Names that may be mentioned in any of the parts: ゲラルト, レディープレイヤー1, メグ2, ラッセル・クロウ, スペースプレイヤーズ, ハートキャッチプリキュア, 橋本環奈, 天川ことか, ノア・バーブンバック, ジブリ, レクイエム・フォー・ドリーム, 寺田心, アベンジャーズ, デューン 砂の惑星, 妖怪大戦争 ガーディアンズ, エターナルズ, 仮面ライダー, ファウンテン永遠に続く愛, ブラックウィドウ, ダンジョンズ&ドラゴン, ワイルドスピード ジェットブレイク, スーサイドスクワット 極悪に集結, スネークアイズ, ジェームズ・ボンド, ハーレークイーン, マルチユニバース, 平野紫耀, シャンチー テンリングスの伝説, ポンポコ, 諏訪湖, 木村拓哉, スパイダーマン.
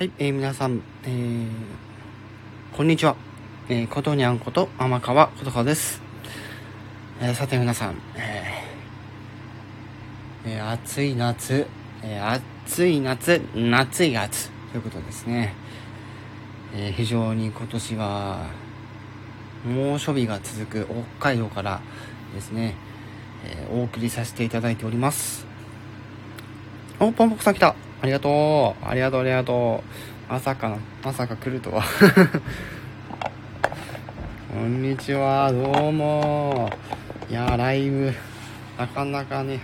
はい、皆さん、こんにちは。ことにゃんこと天川ことかです。さて皆さん、暑い夏、暑い夏ということですね。非常に今年は猛暑日が続く北海道からですね、お送りさせていただいております。お、ポンポコさん来た。ありがとう。まさか来るとはこんにちは、どうも。いや、ライブなかなかね。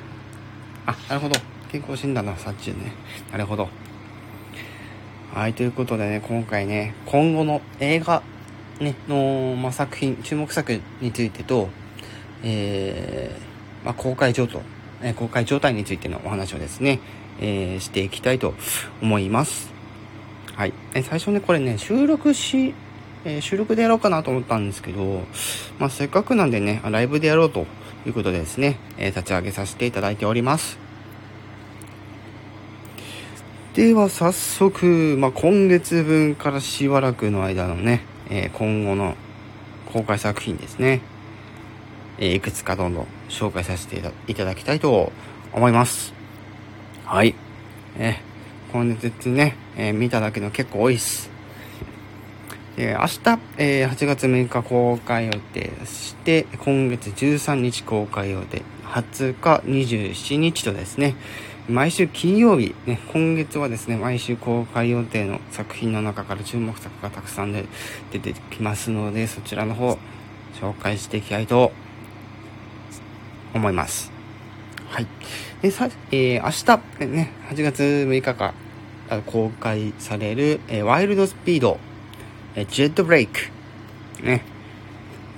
あ、なるほど、健康診断のさっちゅうね。なるほど。はい、ということでね、今回ね、今後の映画、ね、の、作品、注目作についてと、公開状態についてのお話をですね、していきたいと思います。はい。最初ね、これね、収録でやろうかなと思ったんですけど、せっかくなんでね、ライブでやろうということでですね、立ち上げさせていただいております。では早速、今月分からしばらくの間のね、今後の公開作品ですね、いくつかどんどん紹介させていただきたいと思います。はい。今月ね、見ただけの結構多いっす。明日、8月6日公開予定して、今月13日公開予定、20日、27日とですね、毎週金曜日、ね、今月はですね、毎週公開予定の作品の中から注目作がたくさんで出てきますので、そちらの方、紹介していきたいと思います。はい。で、明日、ね、8月6日から公開される、ワイルドスピード、ジェットブレイク。ね。こ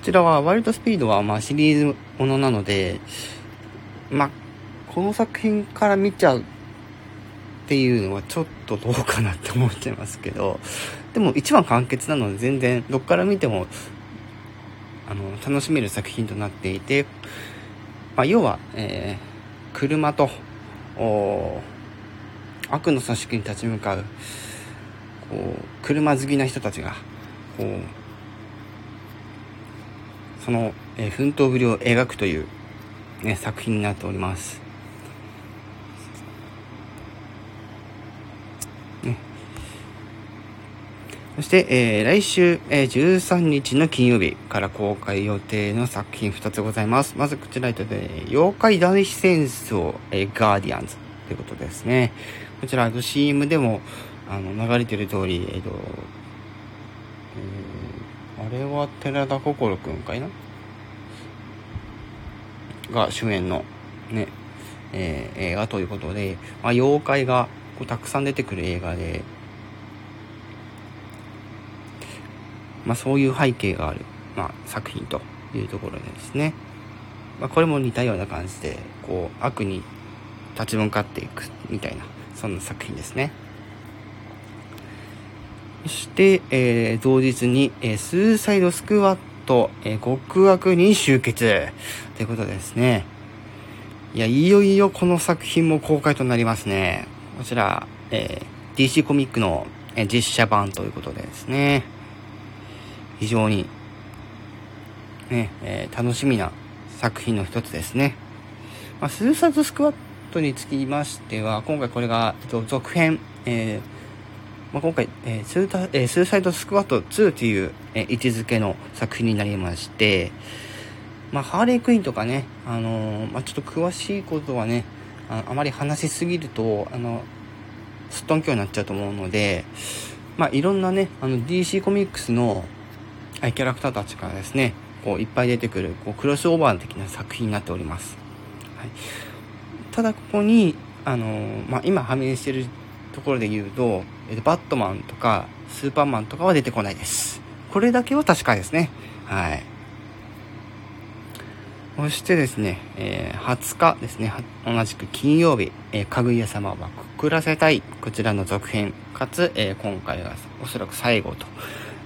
ちらは、ワイルドスピードは、シリーズものなので、この作品から見ちゃうっていうのはちょっとどうかなって思っちゃいますけど、でも一番完結なので全然どっから見ても楽しめる作品となっていて、要は、車と悪の組織に立ち向かうこう車好きな人たちがこうその、奮闘ぶりを描くという、ね、作品になっております。そして、来週、13日の金曜日から公開予定の作品2つございます。まずこちらで、妖怪大戦争、ガーディアンズということですね。こちら、CM でも流れてる通り、あれは寺田心くんかいなが主演のね、映画ということで、妖怪がこうたくさん出てくる映画で、そういう背景がある、作品というところですね。これも似たような感じで、こう、悪に立ち向かっていくみたいな、そんな作品ですね。そして、同日に、スーサイドスクワット、極悪に集結ということですね。いや、いよいよこの作品も公開となりますね。こちら、DC コミックの実写版ということですね。非常に、ね、楽しみな作品の一つですね。スーサイドスクワットにつきましては、今回これが、続編、今回、スーサイドスクワット2という、位置づけの作品になりまして、ハーレークイーンとかね、ちょっと詳しいことはね、あまり話しすぎると、すっとんきょうになっちゃうと思うので、いろんなね、DC コミックスのキャラクターたちからですね、こういっぱい出てくるこうクロスオーバー的な作品になっております。はい、ただここに今判明しているところで言うと、バットマンとかスーパーマンとかは出てこないです。これだけは確かですね。はい。そしてですね、20日ですね、同じく金曜日、かぐや様はくくらせたい、こちらの続編かつ、今回がおそらく最後と。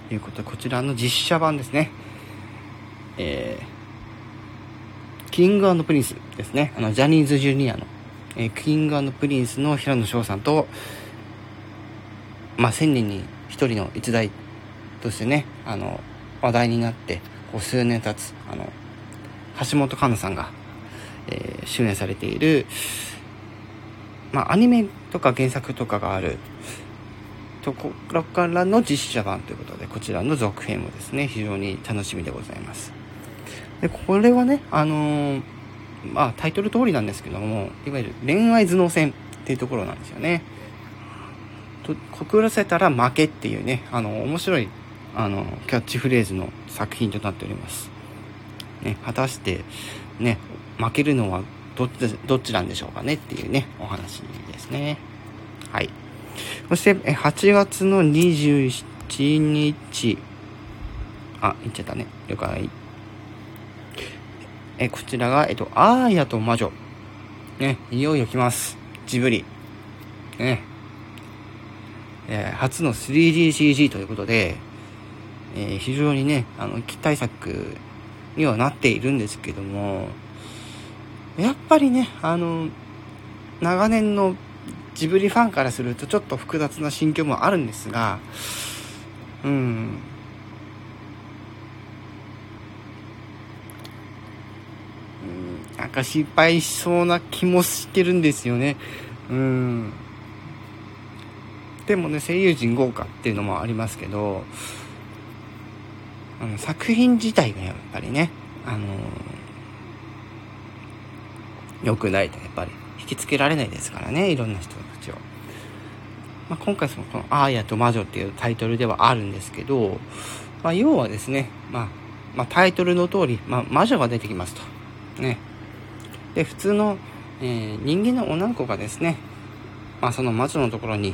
ということで、こちらの実写版ですね、キング&プリンスですね、ジャニーズジュニアの、キング&プリンスの平野紫耀さんと、まあ、1000人に1人の逸材としてね、話題になってこう数年経つ橋本環奈さんが、主演されている、まあ、アニメとか原作とかがあるところからの実写版ということで、こちらの続編もですね非常に楽しみでございます。でこれはね、まあ、タイトル通りなんですけども、いわゆる恋愛頭脳戦っていうところなんですよね。と告らせたら負けっていうね、面白いキャッチフレーズの作品となっております、ね、果たしてね負けるのはどっちなんでしょうかねっていうねお話ですね。はい。そして8月の27日あ言っちゃったね了解。こちらがアーヤと魔女ね、いよいよ来ます、ジブリね。初の 3DCG ということで、非常にね期待作にはなっているんですけども、やっぱりね長年のジブリファンからするとちょっと複雑な心境もあるんですが、うん、なんか心配しそうな気もしてるんですよね。うん。でもね声優陣豪華っていうのもありますけど、作品自体がやっぱりね良くないとやっぱり引きつけられないですからね、いろんな人たちを。まあ、今回そのこのアーヤと魔女っていうタイトルではあるんですけど、まあ、要はですね、まあ、タイトルの通り、まあ、魔女が出てきますとね。で普通の、人間の女の子がですね、まあ、その魔女のところに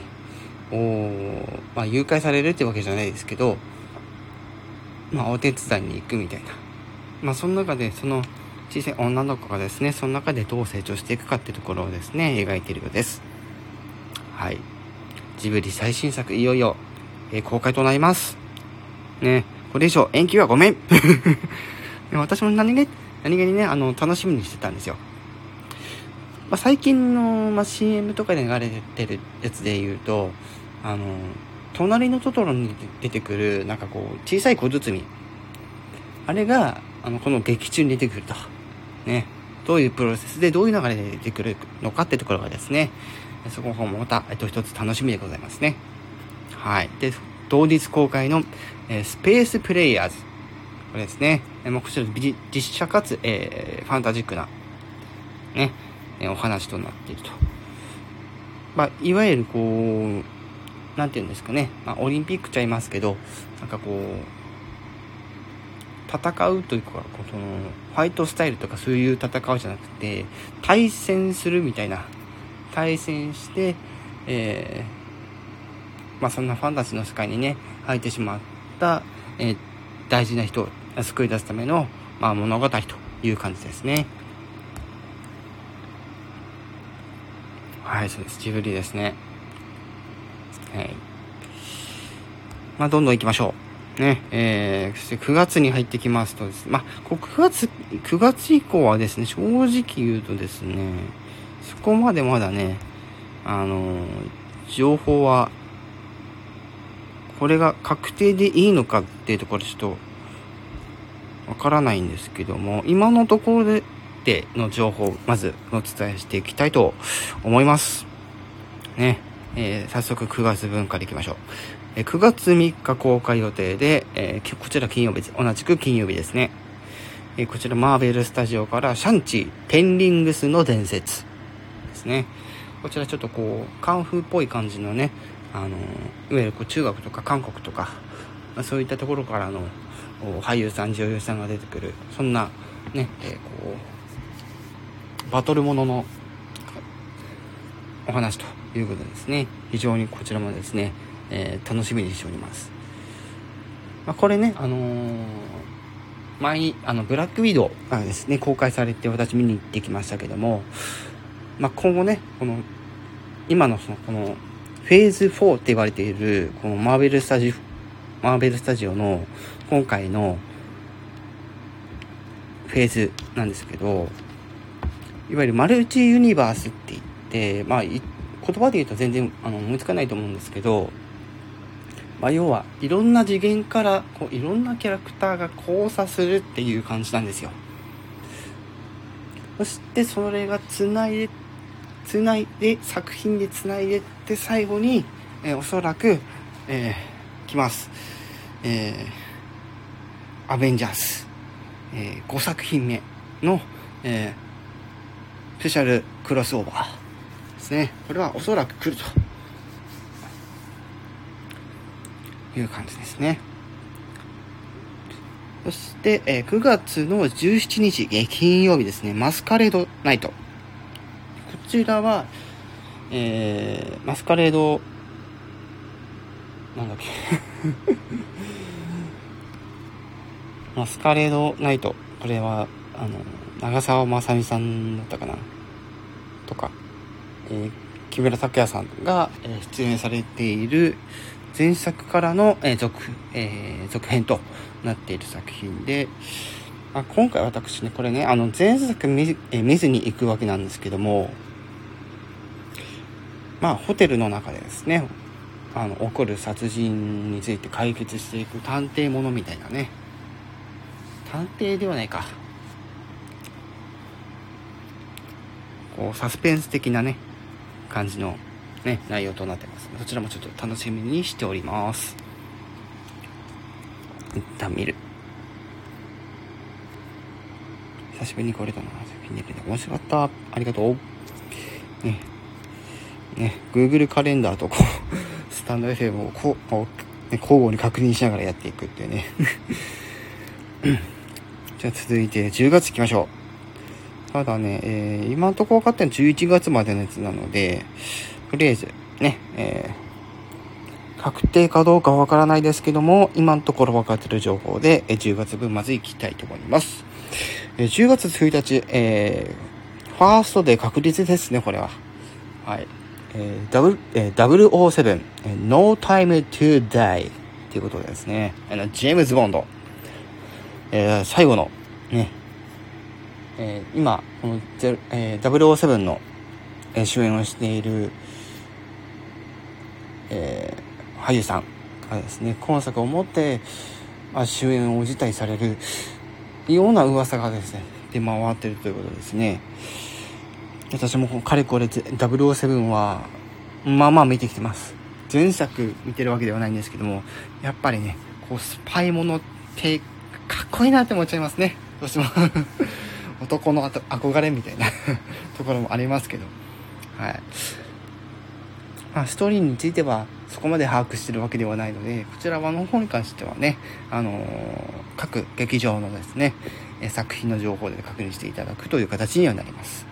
まあ、誘拐されるってわけじゃないですけど、まあ、お手伝いに行くみたいな、まあ、その中でその小さい女の子がですねその中でどう成長していくかってところをですね描いているようです。はい。ジブリ最新作いよいよ、公開となりますね。これ以上延期はごめん私も何気にね楽しみにしてたんですよ。まあ、最近の、まあ、CM とかで流れてるやつで言うと隣のトトロに出てくるなんかこう小さい小包み、あれがこの劇中に出てくるとね、どういうプロセスでどういう流れで出てくるのかってところがですね、そこもまた一つ楽しみでございますね。はい。で同日公開の、スペースプレイヤーズ、これですね、こちら実写かつ、ファンタジックなねお話となっていると、まあ、いわゆるこうなんていうんですかね、まあ、オリンピックちゃいますけど、なんかこう戦うというかそのファイトスタイルとかそういう戦うじゃなくて対戦するみたいな、対戦して、まあ、そんなファンタジーの世界にね入ってしまった、大事な人を救い出すための、まあ、物語という感じですね。はい、そうです。ジブリですね。はい。まあ、どんどん行きましょう。ね。そして9月に入ってきますとですね、まあ、9月以降はですね、正直言うとですね、そこまでまだね、情報は、これが確定でいいのかっていうところちょっと、わからないんですけども、今のところで、の情報をまずお伝えしていきたいと思いますね。早速9月分からいきましょう。9月3日公開予定で、こちら金曜日、同じく金曜日ですね。こちらマーベルスタジオからシャンチーテンリングスの伝説ですね。こちらちょっとこうカンフーっぽい感じのね、いわゆるこう中国とか韓国とか、まあ、そういったところからの俳優さん女優さんが出てくる、そんなね、こうバトルもののお話ということですね。非常にこちらもですね、楽しみにしております。まあ、これね、前にブラックウィドウがですね公開されて私見に行ってきましたけども、まあ、今後ねこの今のそのこのフェーズ4って言われているこのマーベルスタジオの今回のフェーズなんですけど。いわゆるマルチユニバースって言って、まあ、言葉で言うと全然思いつかないと思うんですけど、まあ、要はいろんな次元からこういろんなキャラクターが交差するっていう感じなんですよ。そしてそれがつないで作品でつないでって最後に、おそらく、来ます、アベンジャーズ、5作品目の、スペシャルクロスオーバーですね。これはおそらく来るという感じですね。そして、9月の17日、金曜日ですね、マスカレードナイト。こちらは、マスカレード、なんだっけマスカレードナイト。これは、長澤まさみさんだったかなとか、木村拓哉さんが出演されている前作からの続編となっている作品で、あ、今回私ね、これね、前作見ずに行くわけなんですけども、まあホテルの中でですね、起こる殺人について解決していく探偵ものみたいなね、探偵ではないか、こうサスペンス的なね感じのね、内容となってます。そちらもちょっと楽しみにしております。一旦見る。久しぶりに来れたな。面白かった。ありがとう。ね、Google カレンダーとこうスタンド FM をこう、交互に確認しながらやっていくっていうね。じゃあ続いて10月いきましょう。ただね、今のところ分かってるのは11月までのやつなので、とりあえずね、確定かどうかはわからないですけども、今のところ分かってる情報で、10月分まず行きたいと思います。10月1日、ファーストで確率ですね、これは。はい。007 No Time To Die ということでですね、ジェームズ・ボンド、最後のね、今この007の主演をしている、俳優さんがですね、今作をもって、主演を辞退されるような噂がですね、出回っているということですね。私もかれこれ007はまあまあ見てきてます。前作見てるわけではないんですけども、やっぱりね、こうスパイものってかっこいいなって思っちゃいますね、どうしても男の憧れみたいなところもありますけど、はい。まあ、ストーリーについてはそこまで把握してるわけではないので、こちらの方に関してはね、各劇場のですね、作品の情報で確認していただくという形にはなります。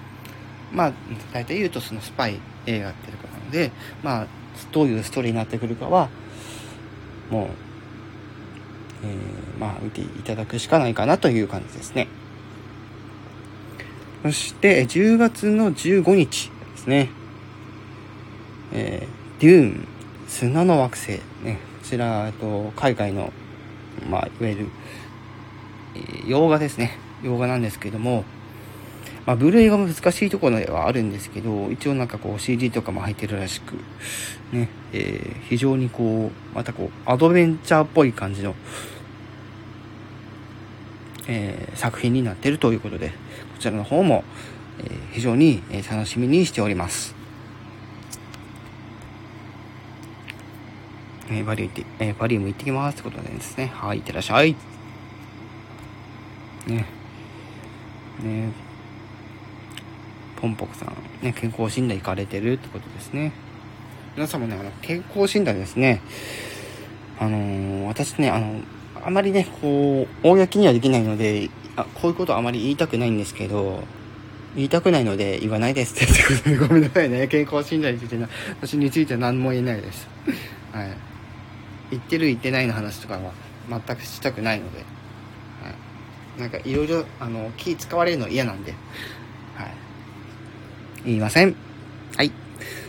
まあ大体言うと、そのスパイ映画っていうことなので、まあどういうストーリーになってくるかはもう、まあ見ていただくしかないかなという感じですね。そして10月の15日ですね、デューン砂の惑星、ね、こちらと海外の、まあ、いわゆる、洋画ですね、洋画なんですけども、まあ、ブルー映画も難しいところではあるんですけど、一応なんかこう CD とかも入ってるらしく、ね、非常にこう、またこう、アドベンチャーっぽい感じの、作品になっているということで、こちらの方も、非常に、楽しみにしております。バリウム行ってきますってことでですね。はい、いってらっしゃい。ね。ポンポコさん、ね、健康診断行かれてるってことですね。皆さんもね、健康診断ですね。私ね、あまりね、こう、公にはできないので、こういうことはあまり言いたくないんですけど、言いたくないので言わないですってことで、ごめんなさいね。健康診断について私については何も言えないです。はい。言ってる言ってないの話とかは全くしたくないので、はい。なんかいろいろ、気使われるの嫌なんで、はい。言いません。はい。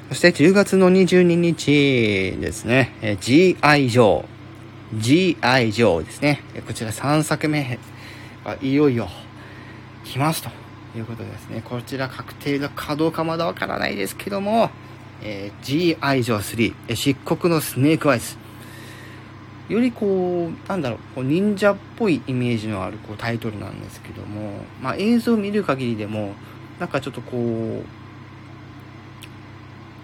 そして10月の22日ですね。G.I. Joe。G.I. Joe ですね。こちら3作目はいよいよ来ますということですね。こちら確定かどうかまだわからないですけども、G.I. Joe 3、漆黒のスネークアイズ。よりこうなんだろう、こう忍者っぽいイメージのあるこうタイトルなんですけども、まあ、映像を見る限りでもなんかちょっとこ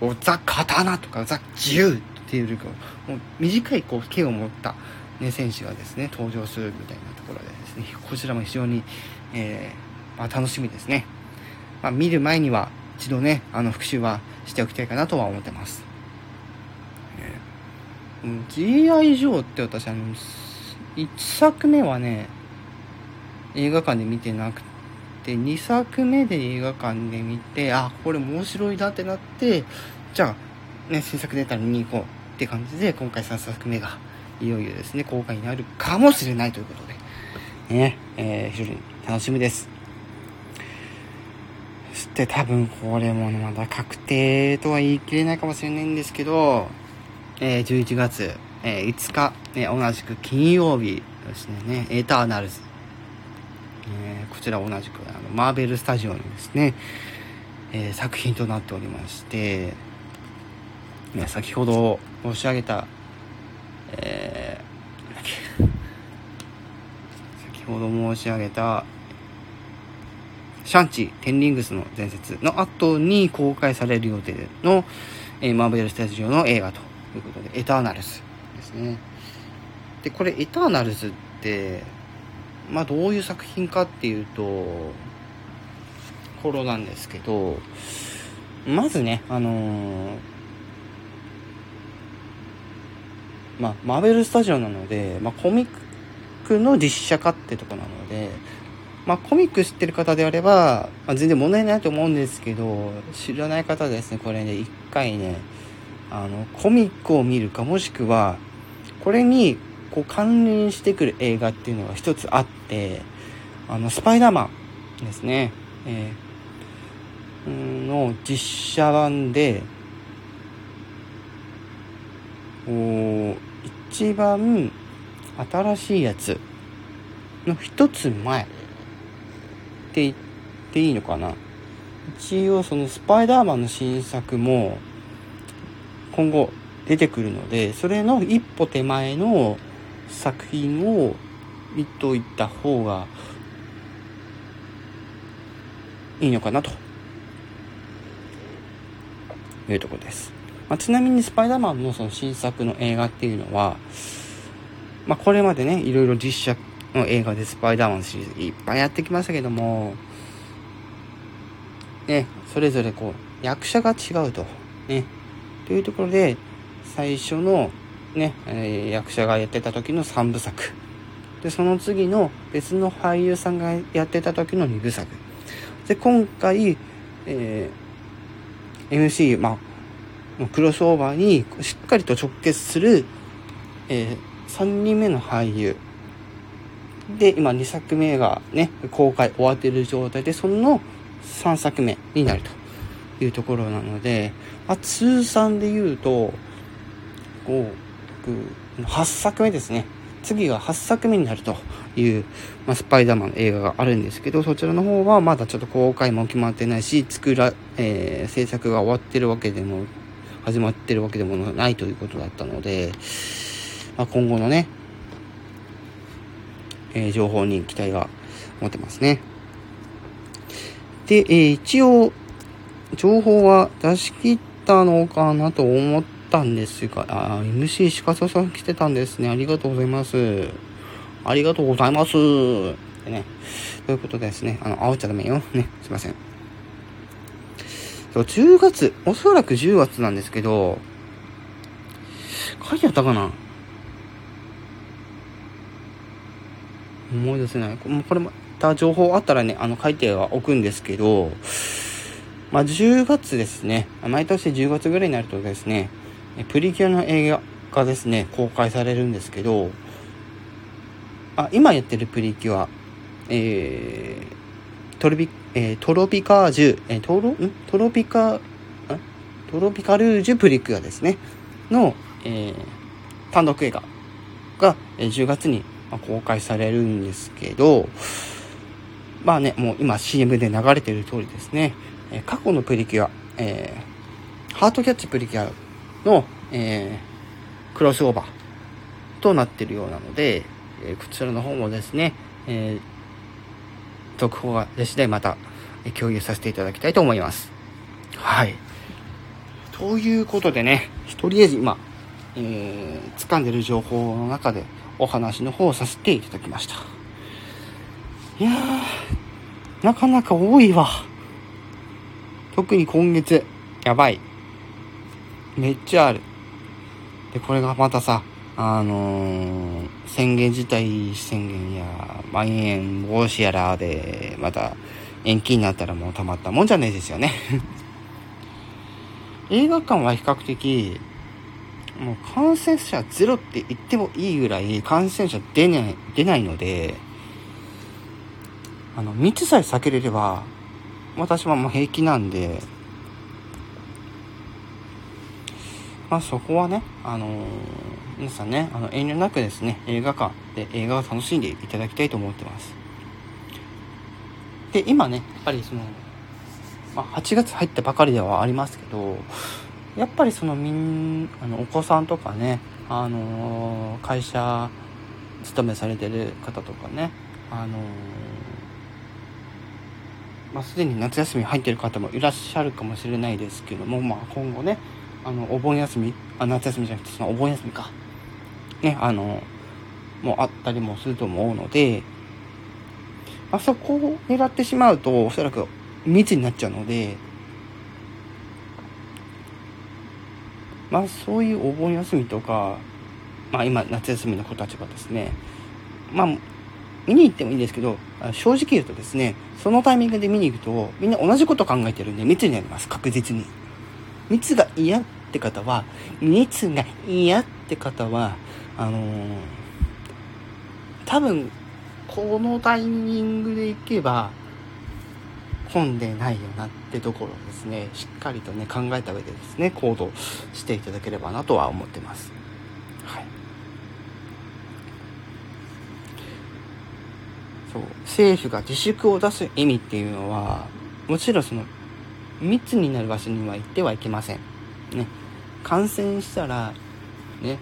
うザ・刀とかザ・銃っていうよりかもう短いこう剣を持った、ね、戦士がですね登場するみたいなところでですね、こちらも非常に、まあ、楽しみですね。まあ、見る前には一度ね復習はしておきたいかなとは思ってます。G.I. Joe って私1作目はね映画館で見てなくて、2作目で映画館で見て、あ、これ面白いなってなって、じゃあね新作出たら見に行こうって感じで、今回3作目がいよいよですね公開になるかもしれないということでね、非常に楽しみです。そして多分これもまだ確定とは言い切れないかもしれないんですけど、11月5日、同じく金曜日ですね、エターナルズ、こちら同じくマーベルスタジオのですね、作品となっておりまして、先ほど申し上げた、シャンチテンリングスの伝説の後に公開される予定の、マーベルスタジオの映画とということでエターナルズですね。でこれエターナルズってまあどういう作品かっていうところなんですけど、まずねまあマーベルスタジオなので、まあ、コミックの実写化ってとこなので、まあコミック知ってる方であれば、まあ、全然問題ないと思うんですけど、知らない方ですねこれね一回ねコミックを見るか、もしくはこれにこう関連してくる映画っていうのが一つあって、スパイダーマンですね、の実写版で一番新しいやつの一つ前って言っていいのかな、一応そのスパイダーマンの新作も今後出てくるので、それの一歩手前の作品を見といた方がいいのかなというところです。まあ、ちなみにスパイダーマンのその新作の映画っていうのは、まあ、これまでねいろいろ実写の映画でスパイダーマンシリーズいっぱいやってきましたけどもね、それぞれこう役者が違うとねというところで、最初のね、役者がやってた時の3部作で、その次の別の俳優さんがやってた時の2部作で、今回、MC、まあ、クロスオーバーにしっかりと直結する、3人目の俳優で、今2作目がね公開終わっている状態で、その3作目になるというところなので、まあ、通算でいうと8作目ですね、次が8作目になるという、まあ、スパイダーマンの映画があるんですけど、そちらの方はまだちょっと公開も決まってないし、制作が終わってるわけでも始まってるわけでもないということだったので、まあ、今後のね、情報に期待が持てますね。で、一応情報は出し切ったのかなと思ったんですが、MC シカサさん来てたんですね。ありがとうございます。ありがとうございます。でね、ということでですね、煽っちゃダメよ。ね、すいません。そう、10月、おそらく10月なんですけど、書いてあったかな？思い出せない。これまた情報あったらね、書いてはおくんですけど、まあ、10月ですね、毎年10月ぐらいになるとですね、プリキュアの映画がですね公開されるんですけど、今やってるプリキュア、トロピカージュ、トロピカルージュプリキュアですねの、単独映画が10月に公開されるんですけど、まあね、もう今 CM で流れてる通りですね、過去のプリキュア、ハートキャッチプリキュアの、クロスオーバーとなっているようなので、こちらの方もですね、続報が出次第また共有させていただきたいと思います。はい。ということでね、とりあえず今、掴んでる情報の中でお話の方をさせていただきました。いやー、なかなか多いわ。特に今月やばい、めっちゃある。でこれがまたさ、宣言自体宣言やまん延防止やらでまた延期になったらもうたまったもんじゃないですよね映画館は比較的もう感染者ゼロって言ってもいいぐらい感染者出ないので、密さえ避けれれば私はもう平気なんで、まあそこはね、皆さんね、遠慮なくですね、映画館で映画を楽しんでいただきたいと思ってます。で今ね、やっぱりその、まあ、8月入ったばかりではありますけど、やっぱりそのお子さんとかね、会社勤めされてる方とかね、まあ、すでに夏休み入ってる方もいらっしゃるかもしれないですけども、まあ、今後ね、お盆休み、夏休みじゃなくてそのお盆休みかね、もうあったりもすると思うので、あそこを狙ってしまうとおそらく密になっちゃうので、まあ、そういうお盆休みとか、まあ、今夏休みの子たちはですね、まあ、見に行ってもいいんですけど、正直言うとですね、そのタイミングで見に行くとみんな同じこと考えてるんで密になります。確実に密が嫌って方は多分このタイミングで行けば混んでないよなってところをですね、しっかりとね考えた上でですね行動していただければなとは思ってます。はい。そう、政府が自粛を出す意味っていうのはもちろんその密になる場所には行ってはいけませんね。感染したらね、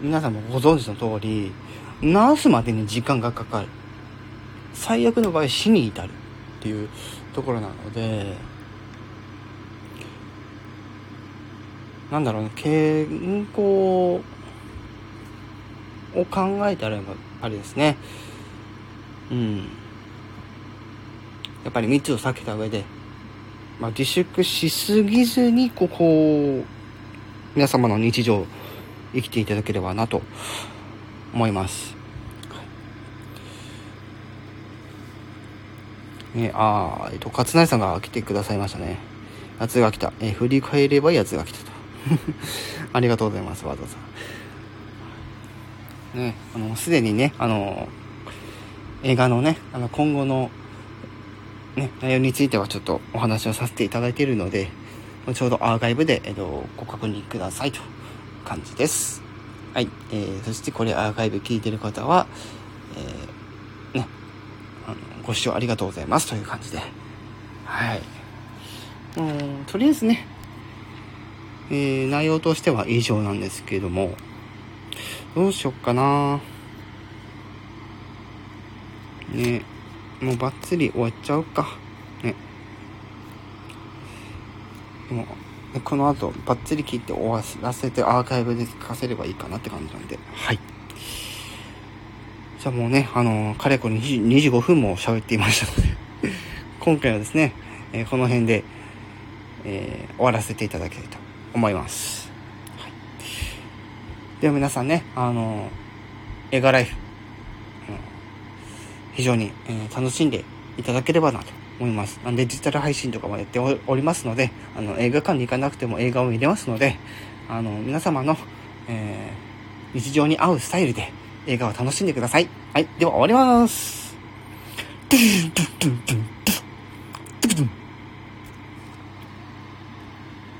皆さんもご存知の通り治すまでに時間がかかる、最悪の場合死に至るっていうところなので、なんだろうね、健康を考えたらやっぱりですね、うん、やっぱり密を避けた上で、まあ、自粛しすぎずにこう皆様の日常を生きていただければなと思います。ね、勝内さんが来てくださいましたね。夏が来た。振り返れば夏が来たと。ありがとうございます、和田さん。ね、すでにね、映画のね、今後の、ね、内容についてはちょっとお話をさせていただいているので、ちょうどアーカイブで、ご確認くださいという感じです。はい。そしてこれアーカイブ聞いてる方は、ご視聴ありがとうございますという感じで、はい、とりあえずね、内容としては以上なんですけれども、どうしよっかなね、もうバッツリ終わっちゃうかね。でもこの後バッツリ切って終わらせてアーカイブで聞かせればいいかなって感じなんで、はい。じゃあもうね、かれこれ25分も喋っていましたので今回はですね、この辺で、終わらせていただきたいと思います、はい。では皆さんね、映画ライフ、非常に、楽しんでいただければなと思います。デジタル配信とかもやっておりますので、映画館に行かなくても映画を見れますので、皆様の、日常に合うスタイルで映画を楽しんでください。はい、では終わります。